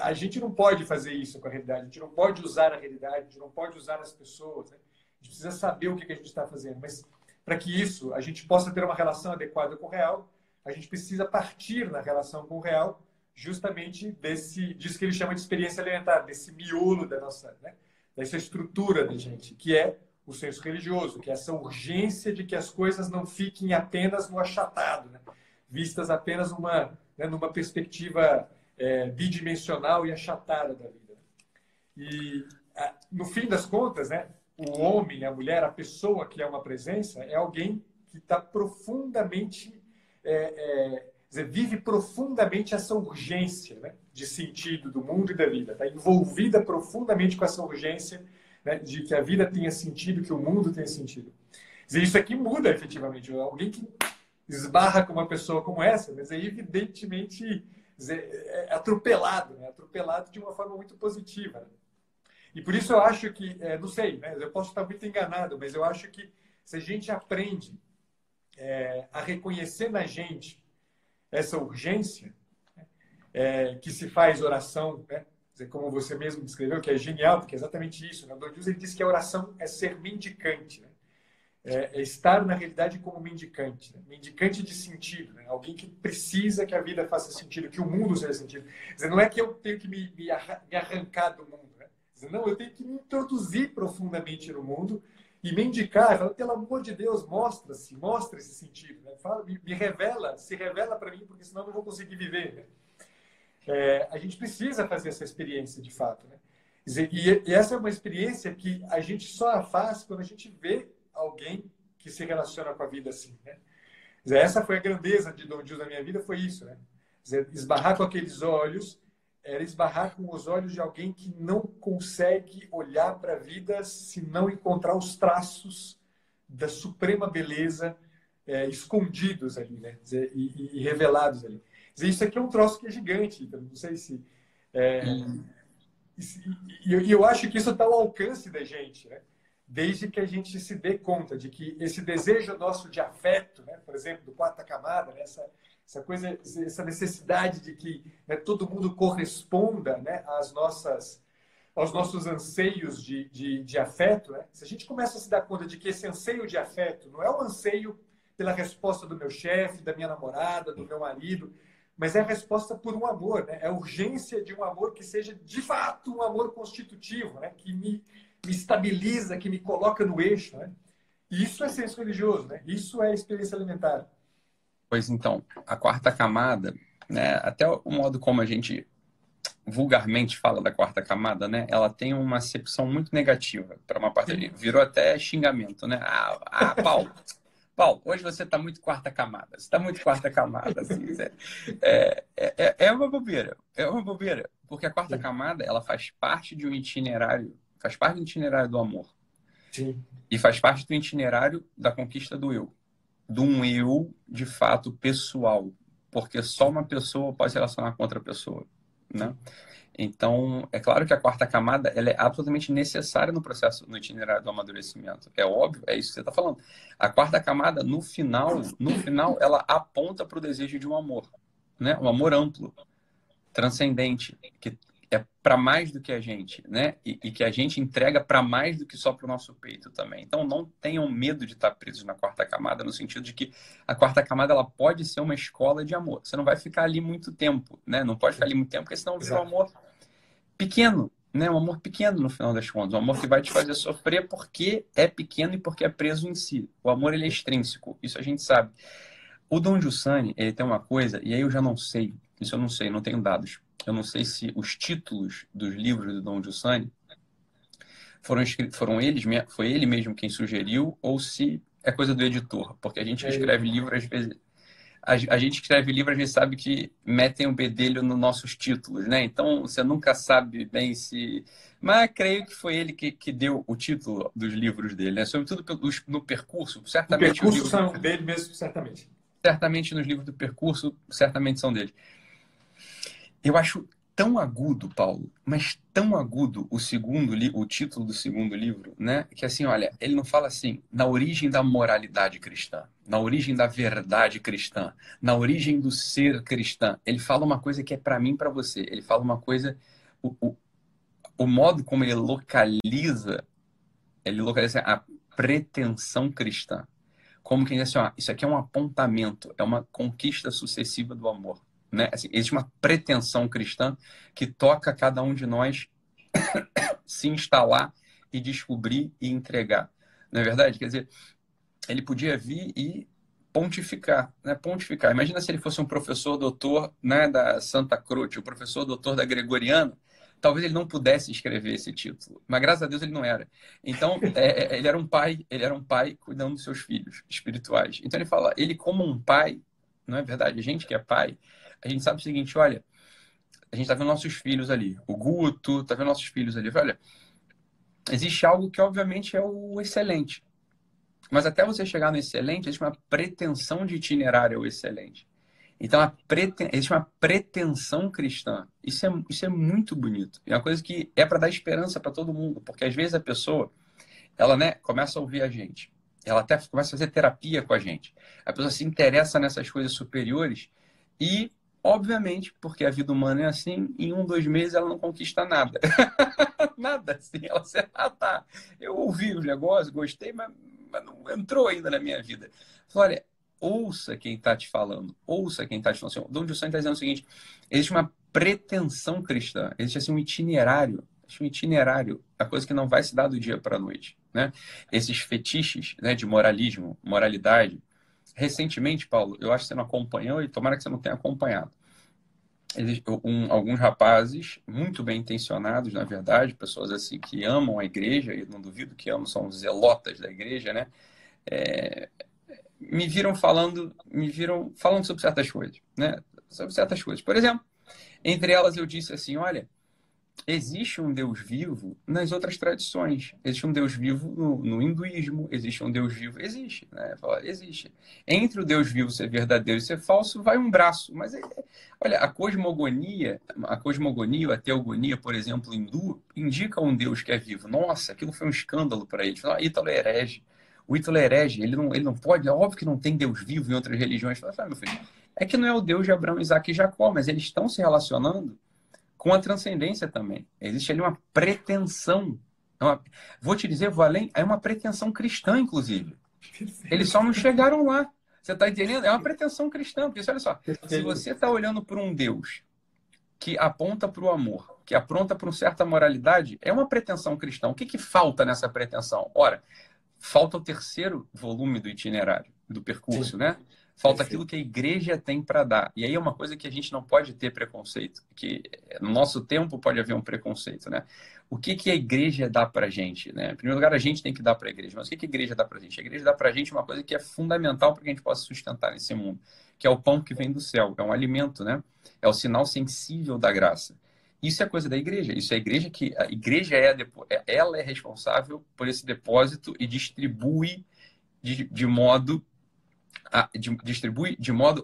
A gente não pode fazer isso com a realidade, a gente não pode usar a realidade, a gente não pode usar as pessoas, né? A gente precisa saber o que a gente está fazendo, mas para que isso, a gente possa ter uma relação adequada com o real, a gente precisa partir na relação com o real justamente disso que ele chama de experiência alimentar, desse miolo da nossa, né? Dessa estrutura da gente, que é o senso religioso, que é essa urgência de que as coisas não fiquem apenas no achatado, né? Vistas apenas numa perspectiva bidimensional e achatada da vida. E, no fim das contas, né, o homem, a mulher, a pessoa que é uma presença é alguém que está profundamente... vive profundamente essa urgência, né, de sentido do mundo e da vida. Está envolvida profundamente com essa urgência, né, de que a vida tenha sentido, que o mundo tenha sentido. Dizer, isso aqui muda, efetivamente. Alguém que esbarra com uma pessoa como essa, mas é evidentemente é atropelado, né? Atropelado de uma forma muito positiva. Né? E por isso eu acho que, não sei, né? Eu posso estar muito enganado, mas eu acho que se a gente aprende a reconhecer na gente essa urgência, que se faz oração, né? Como você mesmo descreveu, que é genial, porque é exatamente isso. Né? O Dom Giussani ele diz que a oração é ser mendicante, né? É estar na realidade como mendicante, né? Mendicante de sentido, né? Alguém que precisa que a vida faça sentido, que o mundo seja sentido. Quer dizer, não é que eu tenho que me arrancar do mundo, né? Quer dizer, não, eu tenho que me introduzir profundamente no mundo e mendicar, falar, pelo amor de Deus, mostra esse sentido, né? Fala, se revela para mim, porque senão eu não vou conseguir viver, né? A gente precisa fazer essa experiência de fato, né? Quer dizer, e essa é uma experiência que a gente só faz quando a gente vê alguém que se relaciona com a vida assim, né? Quer dizer, essa foi a grandeza de Dom Giussani na minha vida, foi isso, né? Quer dizer, esbarrar com aqueles olhos era esbarrar com os olhos de alguém que não consegue olhar para a vida se não encontrar os traços da suprema beleza escondidos ali, né? Quer dizer, e revelados ali. Quer dizer, isso aqui é um troço que é gigante, então não sei se... eu acho que isso está ao alcance da gente, né? Desde que a gente se dê conta de que esse desejo nosso de afeto, né? Por exemplo, do quarta camada, né? Essa coisa, essa necessidade de que, né, todo mundo corresponda, né, aos nossos anseios de afeto, né? Se a gente começa a se dar conta de que esse anseio de afeto não é um anseio pela resposta do meu chefe, da minha namorada, do meu marido, mas é a resposta por um amor, né? É a urgência de um amor que seja, de fato, um amor constitutivo, né? Que me estabiliza, que me coloca no eixo, né? Isso é senso religioso, né? Isso é experiência alimentar. Pois então, a quarta camada, né, até o modo como a gente vulgarmente fala da quarta camada, né, ela tem uma acepção muito negativa para uma parte da gente. Virou até xingamento, né? Paulo, hoje você está muito quarta camada. Você está muito quarta camada. Assim, é uma bobeira. É uma bobeira. Porque a quarta camada, ela faz parte de um itinerário. Faz parte do itinerário do amor. Sim. E faz parte do itinerário da conquista do eu. De um eu, de fato, pessoal. Porque só uma pessoa pode se relacionar com outra pessoa, né? Então, é claro que a quarta camada, ela é absolutamente necessária no processo, no itinerário do amadurecimento. É óbvio, é isso que você está falando. A quarta camada, no final, ela aponta para o desejo de um amor, né? Um amor amplo, transcendente, que é para mais do que a gente, né? E que a gente entrega para mais do que só para o nosso peito também. Então, não tenham medo de estar presos na quarta camada, no sentido de que a quarta camada ela pode ser uma escola de amor. Você não vai ficar ali muito tempo, né? Não pode ficar ali muito tempo, porque senão vira um amor pequeno, né? Um amor pequeno, no final das contas. Um amor que vai te fazer sofrer porque é pequeno e porque é preso em si. O amor, ele é extrínseco. Isso a gente sabe. O Dom Giussani, ele tem uma coisa, e aí eu já não sei. Isso eu não sei, não tenho dados. Eu não sei se os títulos dos livros do Dom Giussani foi ele mesmo quem sugeriu ou se é coisa do editor, porque a gente escreve livro às vezes. A gente escreve livro, a gente sabe que metem um bedelho nos nossos títulos, né? Então, você nunca sabe bem se... Mas creio que foi ele que deu o título dos livros dele, né? Sobretudo no percurso, certamente... Os percursos são dele mesmo, certamente. Certamente nos livros do percurso, certamente são dele. Eu acho tão agudo, Paulo, mas tão agudo o título do segundo livro, né? Que assim, olha, ele não fala assim, na origem da moralidade cristã, na origem da verdade cristã, na origem do ser cristã. Ele fala uma coisa que é para mim e para você. Ele fala uma coisa, o modo como ele localiza a pretensão cristã. Como quem diz assim, ó, isso aqui é um apontamento, é uma conquista sucessiva do amor. Né? Assim, existe uma pretensão cristã que toca cada um de nós se instalar e descobrir e entregar. Não é verdade? Quer dizer, ele podia vir e pontificar, né? Pontificar. Imagina se ele fosse um professor doutor, né, da Santa Croce, o professor doutor da Gregoriana. Talvez ele não pudesse escrever esse título, mas graças a Deus ele não era. Então, ele era um pai cuidando dos seus filhos espirituais. Então ele fala, ele como um pai, não é verdade? A gente que é pai, a gente sabe o seguinte, olha, a gente tá vendo nossos filhos ali, o Guto tá vendo nossos filhos ali, olha, existe algo que obviamente é o excelente, mas até você chegar no excelente, existe uma pretensão de itinerário ao excelente. Então, existe uma pretensão cristã. Isso é muito bonito. É uma coisa que é para dar esperança para todo mundo. Porque, às vezes, a pessoa, ela, né, começa a ouvir a gente. Ela até começa a fazer terapia com a gente. A pessoa se interessa nessas coisas superiores. E, obviamente, porque a vida humana é assim, em 1, 2 meses ela não conquista nada. Nada, assim. Ela se tá. Eu ouvi os negócios, gostei, mas não entrou ainda na minha vida. Olha... Ouça quem está te falando. Assim, o Dom Giussani está dizendo o seguinte, existe uma pretensão cristã, existe assim, um itinerário, a coisa que não vai se dar do dia para a noite. Né? Esses fetiches, né, de moralismo, moralidade. Recentemente, Paulo, eu acho que você não acompanhou e tomara que você não tenha acompanhado. Alguns rapazes, muito bem intencionados, na verdade, pessoas assim que amam a igreja, e não duvido que amam, são zelotas da igreja, né? Me viram falando sobre certas coisas, né? Sobre certas coisas. Por exemplo, entre elas eu disse assim, olha, existe um Deus vivo nas outras tradições. Existe um Deus vivo no hinduísmo, existe um Deus vivo, existe, né? Existe. Entre o Deus vivo ser verdadeiro e ser falso, vai um braço. Mas, olha, a cosmogonia, a teogonia, por exemplo, hindu, indica um Deus que é vivo. Nossa, aquilo foi um escândalo para eles. Ah, Ítalo é herege. O Ítalo é herege, ele não pode, é óbvio que não tem Deus vivo em outras religiões. Fala, meu filho, é que não é o Deus de Abraão, Isaac e Jacó, mas eles estão se relacionando com a transcendência também. Existe ali uma pretensão. Vou te dizer, vou além, é uma pretensão cristã, inclusive. Eles só não chegaram lá. Você está entendendo? É uma pretensão cristã. Porque, olha só, se você está olhando para um Deus que aponta para o amor, que aponta para uma certa moralidade, é uma pretensão cristã. O que falta nessa pretensão? Ora... falta o terceiro volume do itinerário, do percurso, né? Falta aquilo que a igreja tem para dar. E aí é uma coisa que a gente não pode ter preconceito, que no nosso tempo pode haver um preconceito, né? O que a igreja dá para a gente, né? Em primeiro lugar, a gente tem que dar para a igreja, mas o que a igreja dá para a gente? A igreja dá para a gente uma coisa que é fundamental para que a gente possa sustentar nesse mundo, que é o pão que vem do céu, é um alimento, né? É o sinal sensível da graça. Isso é coisa da igreja. Isso é a igreja que... a igreja ela é responsável por esse depósito e distribui de modo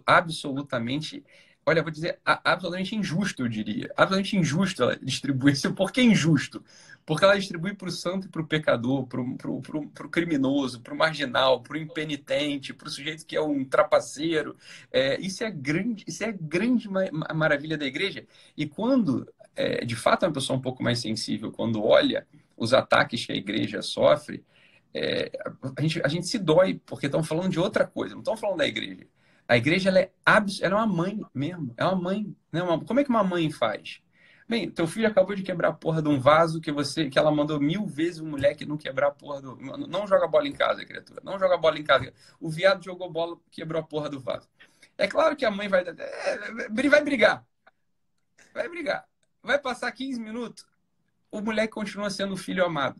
absolutamente... olha, eu vou dizer absolutamente injusto, eu diria. Absolutamente injusto ela distribui isso. Por que injusto? Porque ela distribui para o santo e para o pecador, para o criminoso, para o marginal, para o impenitente, para o sujeito que é um trapaceiro. Isso é a grande maravilha da igreja. E quando... de fato, uma pessoa um pouco mais sensível, quando olha os ataques que a igreja sofre, a gente se dói, porque estão falando de outra coisa, não estão falando da igreja. A igreja ela é uma mãe mesmo, é uma mãe. Né? Como é que uma mãe faz? Bem, teu filho acabou de quebrar a porra de um vaso que ela mandou 1000 vezes o moleque não quebrar a porra do... Não joga bola em casa, criatura, não joga bola em casa. O viado jogou bola, quebrou a porra do vaso. É claro que a mãe vai brigar. Vai passar 15 minutos, o moleque continua sendo o filho amado.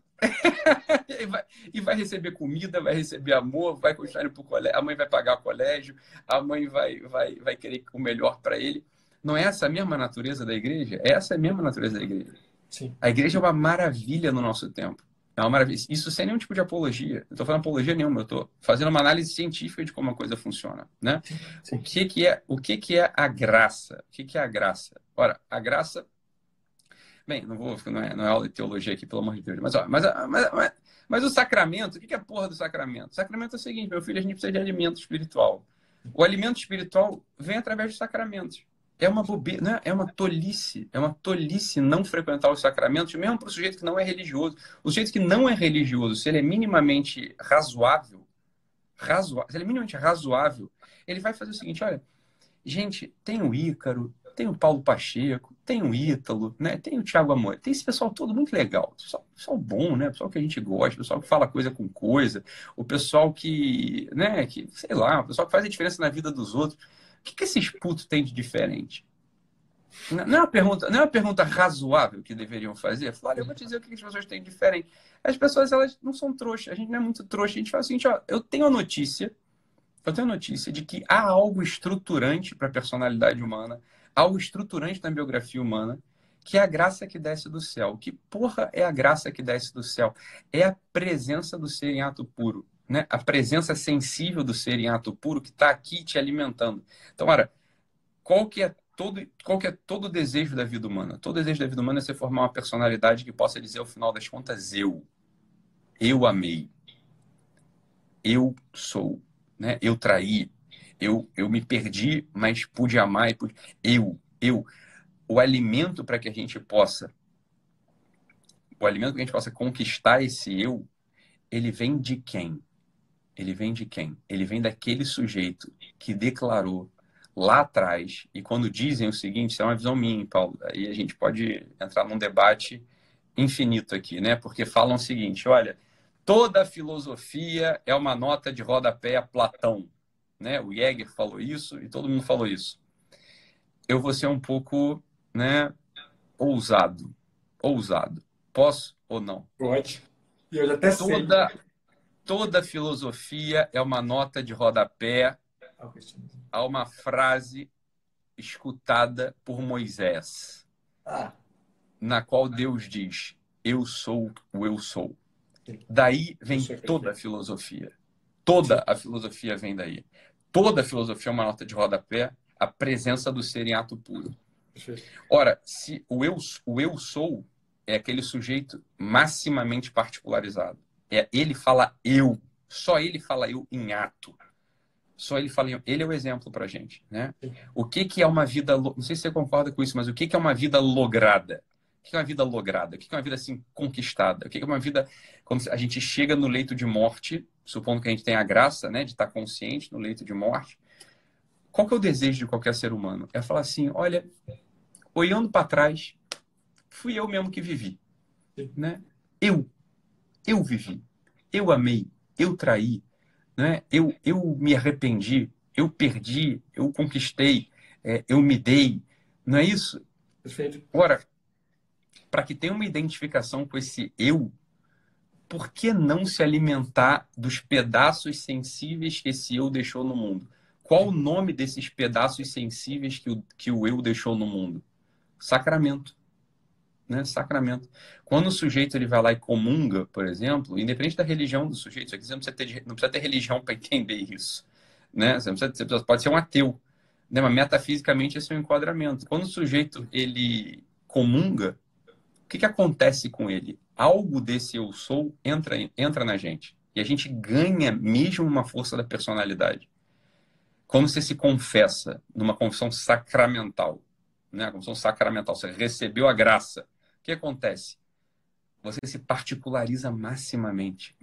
e vai receber comida, vai receber amor, vai continuar indo pro colégio, a mãe vai pagar o colégio, a mãe vai querer o melhor para ele. Não é essa a mesma natureza da igreja? Essa é a mesma natureza da igreja. Sim. A igreja é uma maravilha no nosso tempo. É uma maravilha. Isso sem nenhum tipo de apologia. Eu não estou falando apologia nenhuma, eu estou fazendo uma análise científica de como a coisa funciona. Né? Sim. O que é a graça? O que é a graça? Ora, a graça... Bem, não é aula de teologia aqui, pelo amor de Deus. Mas, ó, mas o sacramento, o que é a porra do sacramento? O sacramento é o seguinte, meu filho, a gente precisa de alimento espiritual. O alimento espiritual vem através dos sacramentos. É uma bobeira, né? É uma tolice não frequentar os sacramentos, mesmo para o sujeito que não é religioso. O sujeito que não é religioso, se ele é minimamente razoável, ele vai fazer o seguinte, olha, gente, tem o Ícaro, tem o Paulo Pacheco, tem o Ítalo, né? Tem o Thiago Amor, tem esse pessoal todo muito legal, pessoal bom, né? Pessoal que a gente gosta, pessoal que fala coisa com coisa, o pessoal que, né? Que, sei lá, o pessoal que faz a diferença na vida dos outros. O que esses putos têm de diferente? Não é uma pergunta razoável que deveriam fazer? Olha, eu vou te dizer o que as pessoas têm de diferente. As pessoas, elas não são trouxas. A gente não é muito trouxa. A gente fala o seguinte, ó, eu tenho a notícia de que há algo estruturante para a personalidade humana, algo estruturante na biografia humana, que é a graça que desce do céu. Que porra é a graça que desce do céu? É a presença do ser em ato puro. Né? A presença sensível do ser em ato puro que está aqui te alimentando. Então, ora, qual que é todo o desejo da vida humana? Todo desejo da vida humana é você formar uma personalidade que possa dizer, ao final das contas, eu amei, eu sou, né? Eu traí, eu me perdi, mas pude amar, O alimento para que a gente possa, conquistar esse eu, ele vem de quem? Ele vem daquele sujeito que declarou lá atrás, e quando dizem o seguinte, isso é uma visão minha, Paulo, aí a gente pode entrar num debate infinito aqui, né? Porque falam o seguinte, olha, toda a filosofia é uma nota de rodapé a Platão, né? O Hegel falou isso e todo mundo falou isso. Eu vou ser um pouco, né, ousado. Posso ou não? Pode. Eu já até sei. Toda filosofia é uma nota de rodapé a uma frase escutada por Moisés, na qual Deus diz, eu sou o eu sou. Daí vem toda a filosofia. Toda a filosofia vem daí. Toda a filosofia é uma nota de rodapé, a presença do ser em ato puro. Ora, se o eu sou é aquele sujeito maximamente particularizado. É, ele fala eu. Só ele fala eu em ato. Só ele fala eu. Ele é o exemplo pra gente, né? O que é uma vida... Não sei se você concorda com isso, mas o que é uma vida lograda? O que é uma vida lograda? O que é uma vida, assim, conquistada? O que é uma vida... Quando a gente chega no leito de morte, supondo que a gente tenha a graça, né, de estar consciente no leito de morte, qual que é o desejo de qualquer ser humano? É falar assim, olha, olhando para trás... Fui eu mesmo que vivi, né? Eu vivi, eu amei, eu traí, né? Eu me arrependi, eu perdi, eu conquistei, eu me dei, não é isso? Perfeito. Ora, para que tenha uma identificação com esse eu, por que não se alimentar dos pedaços sensíveis que esse eu deixou no mundo? Qual o nome desses pedaços sensíveis que o eu deixou no mundo? Sacramento. Né? Sacramento. Quando o sujeito ele vai lá e comunga, por exemplo, independente da religião do sujeito, você não precisa ter religião para entender isso, né? Você pode ser um ateu, né? Mas metafisicamente esse é um enquadramento. Quando o sujeito ele comunga, o que acontece com ele? Algo desse eu sou entra na gente e a gente ganha mesmo uma força da personalidade. Quando você se confessa numa confissão sacramental, né? A confissão sacramental, você recebeu a graça. O que acontece? Você se particulariza maximamente,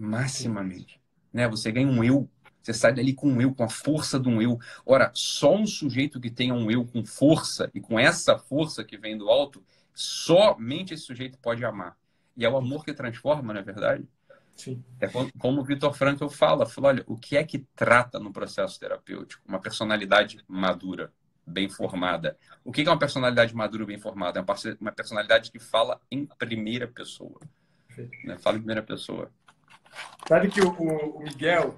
né? Você ganha um eu, você sai dali com um eu, com a força de um eu. Ora, só um sujeito que tenha um eu com força e com essa força que vem do alto, somente esse sujeito pode amar. E é o amor que transforma, não é verdade? Sim. É como o Victor Frankl fala, olha, o que é que trata no processo terapêutico? Uma personalidade madura, bem formada. O que é uma personalidade madura bem formada? É uma personalidade que fala em primeira pessoa. Né? Fala em primeira pessoa. Sabe que o Miguel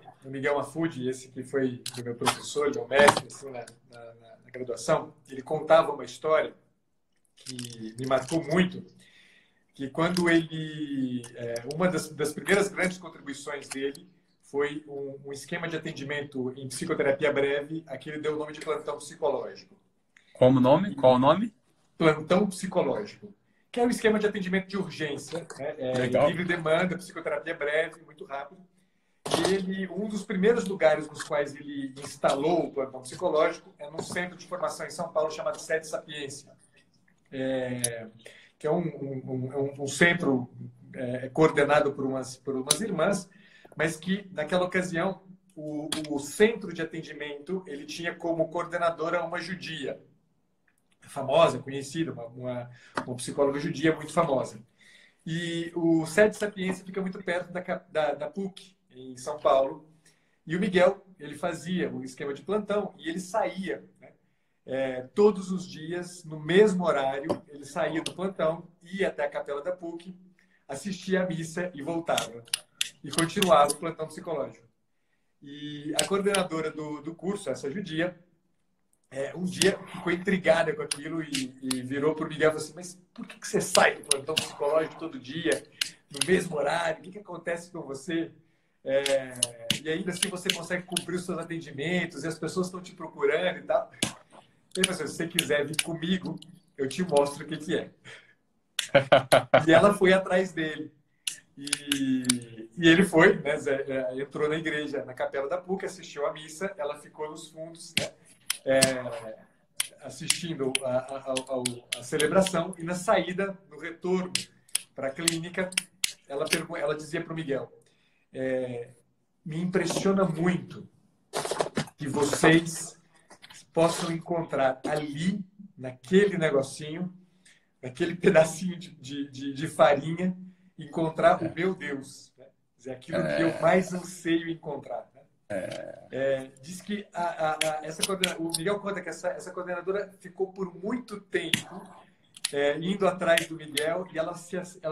Mahfoud, esse que foi o meu professor, meu mestre, assim, na graduação, ele contava uma história que me marcou muito, que quando ele... uma das primeiras grandes contribuições dele foi um esquema de atendimento em psicoterapia breve, a que ele deu o nome de Plantão Psicológico. Qual o nome? Plantão Psicológico. que é o esquema de atendimento de urgência, né? Livre demanda, psicoterapia breve, muito rápido. E ele, um dos primeiros lugares nos quais ele instalou o plantão psicológico é num centro de formação em São Paulo chamado Sede Sapienza, que é um centro coordenado por umas irmãs, mas que, naquela ocasião, o centro de atendimento ele tinha como coordenadora uma judia, famosa, conhecida, uma psicóloga judia muito famosa. E o Sede Sapienza fica muito perto da PUC, em São Paulo. E o Miguel, ele fazia um esquema de plantão e ele saía, né? Todos os dias, no mesmo horário, ele saía do plantão, ia até a capela da PUC, assistia à missa e voltava. E continuava o plantão psicológico. E a coordenadora do curso, essa judia, um dia ficou intrigada com aquilo e virou para o Miguel e falou assim: mas por que você sai do plantão psicológico todo dia, no mesmo horário? O que acontece com você? E ainda assim você consegue cumprir os seus atendimentos e as pessoas estão te procurando e tal. Ele falou assim: se você quiser vir comigo, eu te mostro o que é. E ela foi atrás dele. E ele foi, né, entrou na igreja, na capela da PUC, assistiu à missa, ela ficou nos fundos, né, assistindo à celebração. E na saída, no retorno para a clínica, ela dizia para o Miguel: me impressiona muito que vocês possam encontrar ali, naquele negocinho, naquele pedacinho de farinha, encontrar o meu Deus, né? Quer dizer, aquilo que eu mais anseio encontrar, né? Diz que o Miguel conta que essa coordenadora ficou por muito tempo indo atrás do Miguel, e ela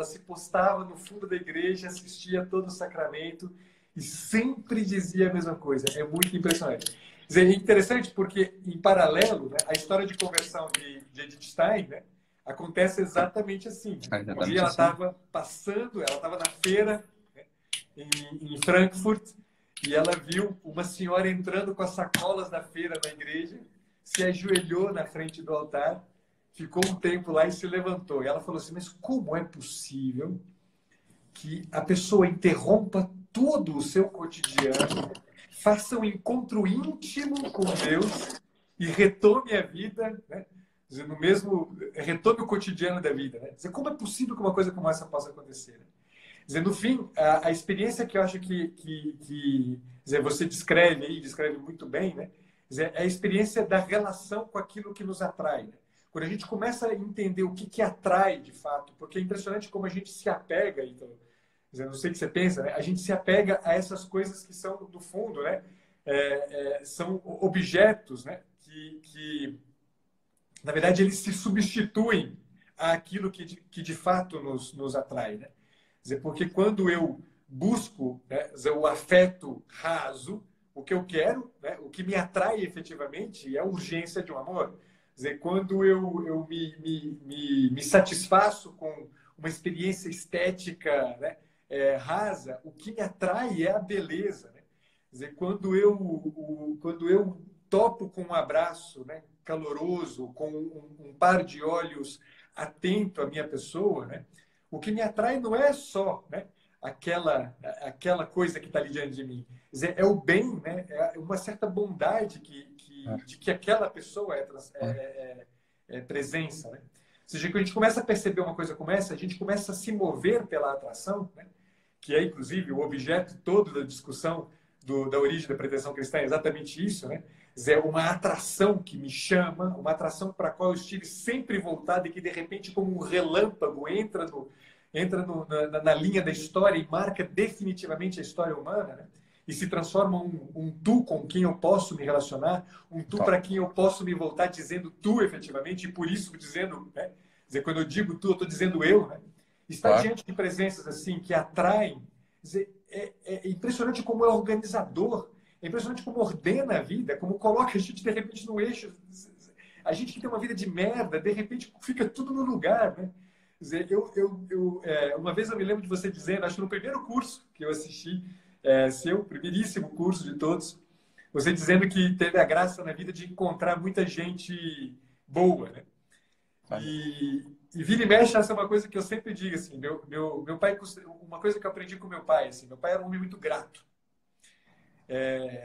se postava no fundo da igreja, assistia todo o sacramento e sempre dizia a mesma coisa. É muito impressionante. Quer dizer, é interessante porque, em paralelo, né, a história de conversão de Edith Stein, né, acontece exatamente assim. Um dia ela estava passando, ela estava na feira, né, em Frankfurt, e ela viu uma senhora entrando com as sacolas da feira na igreja, se ajoelhou na frente do altar, ficou um tempo lá e se levantou. E ela falou assim: mas como é possível que a pessoa interrompa todo o seu cotidiano, faça um encontro íntimo com Deus e retome a vida, né? Quer dizer, retome o cotidiano da vida, né? Quer dizer, como é possível que uma coisa como essa possa acontecer, né? Quer dizer, no fim, a experiência que eu acho que quer dizer, você descreve muito bem, né? Quer dizer, é a experiência da relação com aquilo que nos atrai, né? Quando a gente começa a entender o que atrai de fato, porque é impressionante como a gente se apega, então, eu não sei o que você pensa, né? A gente se apega a essas coisas que são, no fundo, né? São objetos, né? Que, na verdade, eles se substituem àquilo que de fato nos atrai, né? Quer dizer, porque quando eu busco, né, o afeto raso, o que eu quero, né, o que me atrai efetivamente é a urgência de um amor. Quer dizer, quando eu me satisfaço com uma experiência estética, né, rasa, o que me atrai é a beleza, né? Quer dizer, quando eu topo com um abraço, né, caloroso, com um par de olhos atento à minha pessoa, né, o que me atrai não é só, né, aquela coisa que está ali diante de mim. Quer dizer, é o bem, né, é uma certa bondade de que aquela pessoa é presença, né? Ou seja, quando a gente começa a perceber uma coisa como essa, a gente começa a se mover pela atração, né? Que é, inclusive, o objeto todo da discussão da origem da pretensão cristã, é exatamente isso, né? Quer dizer, uma atração que me chama, uma atração para a qual eu estive sempre voltado e que, de repente, como um relâmpago, entra na linha da história e marca definitivamente a história humana, né? E se transforma um tu com quem eu posso me relacionar, um tu para quem eu posso me voltar dizendo tu efetivamente, e por isso dizendo, né? Quer dizer, quando eu digo tu, eu estou dizendo eu, né? Estar diante de presenças assim que atraem, quer dizer, é impressionante como é organizador, é impressionante como ordena a vida, como coloca a gente de repente no eixo. A gente que tem uma vida de merda, de repente fica tudo no lugar, né? Quer dizer, uma vez eu me lembro de você dizendo, acho que no primeiro curso que eu assisti, seu primeiríssimo curso de todos, você dizendo que teve a graça na vida de encontrar muita gente boa, né? E vira e mexe, essa é uma coisa que eu sempre digo, assim, meu pai, uma coisa que eu aprendi com meu pai, assim, meu pai era um homem muito grato.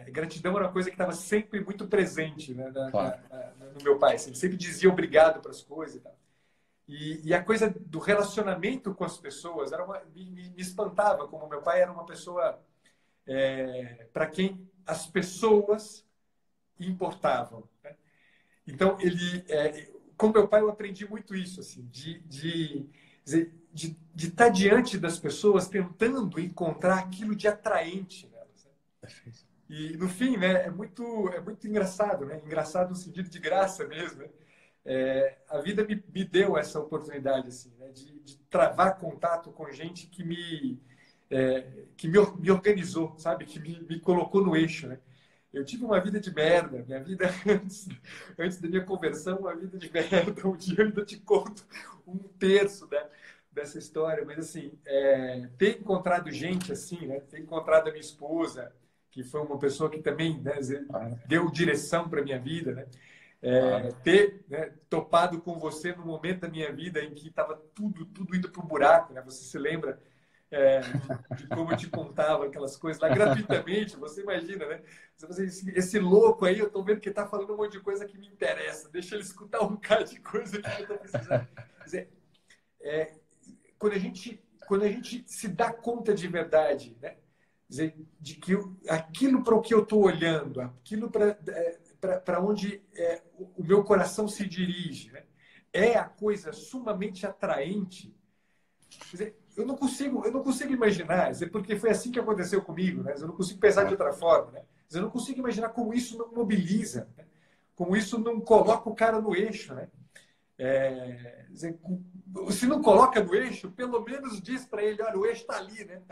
Gratidão era uma coisa que estava sempre muito presente, né, claro, no meu pai, assim, ele sempre dizia obrigado para as coisas e tal. E a coisa do relacionamento com as pessoas era me espantava, como meu pai era uma pessoa para quem as pessoas importavam, né? Então, ele... com meu pai eu aprendi muito isso, assim, de estar diante das pessoas tentando encontrar aquilo de atraente nelas, né? E no fim, né, é muito engraçado, né? Engraçado no sentido de graça mesmo, né? A vida me deu essa oportunidade, assim, né? De travar contato com gente que me organizou, sabe? Que me colocou no eixo, né? Eu tive uma vida de merda, minha vida antes da minha conversão, uma vida de merda. Um dia eu ainda te conto um terço dessa história, mas assim, ter encontrado gente assim, né? Ter encontrado a minha esposa, que foi uma pessoa que também, né, deu direção para minha vida, né? Ter, né, topado com você no momento da minha vida em que estava tudo indo para o buraco, né? Você se lembra? De como eu te contava aquelas coisas lá gratuitamente, você imagina, né? Você fala, esse louco aí, eu tô vendo que tá falando um monte de coisa que me interessa, deixa ele escutar um bocado de coisa que eu tô precisando. Quer dizer, quando a gente se dá conta de verdade, né? Quer dizer, de que aquilo para o que eu tô olhando, aquilo para onde o meu coração se dirige, né? É a coisa sumamente atraente. Quer dizer, eu não consigo imaginar, porque foi assim que aconteceu comigo, né? Eu não consigo pensar de outra forma, né? Eu não consigo imaginar como isso não mobiliza, né? Como isso não coloca o cara no eixo, né? Se não coloca no eixo, pelo menos diz para ele, olha, o eixo está ali, né?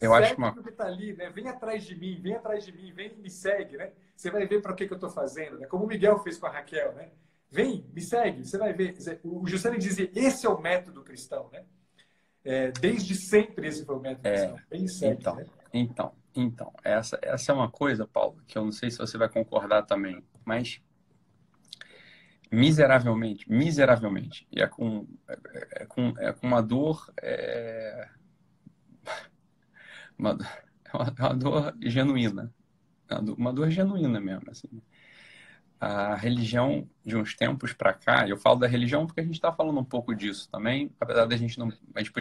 Eu acho que está ali, né? Vem atrás de mim, vem atrás de mim, vem e me segue, né? Você vai ver para que eu estou fazendo, né? Como o Miguel fez com a Raquel, né? Vem, me segue, você vai ver. O Giussani dizia, esse é o método cristão, né? Desde sempre esse foi o método cristão. Bem sempre, então, né? Então essa é uma coisa, Paulo, que eu não sei se você vai concordar também, mas miseravelmente, e é com uma dor, uma dor genuína, uma dor genuína mesmo, assim. A religião de uns tempos para cá, eu falo da religião porque a gente está falando um pouco disso também, apesar da gente não... A gente